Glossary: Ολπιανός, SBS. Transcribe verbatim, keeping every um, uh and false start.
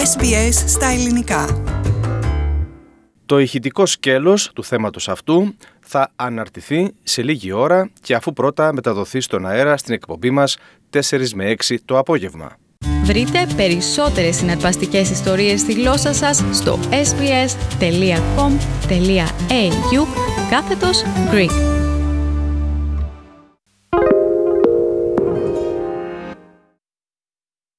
ες μπι ες στα ελληνικά. Το ηχητικό σκέλος του θέματος αυτού θα αναρτηθεί σε λίγη ώρα και αφού πρώτα μεταδοθεί στον αέρα στην εκπομπή μας τέσσερις με έξι το απόγευμα. Βρείτε περισσότερες συναρπαστικές ιστορίες στη γλώσσα σας στο ες μπι ες τελεία κομ τελεία έι γιου κάθετος Greek.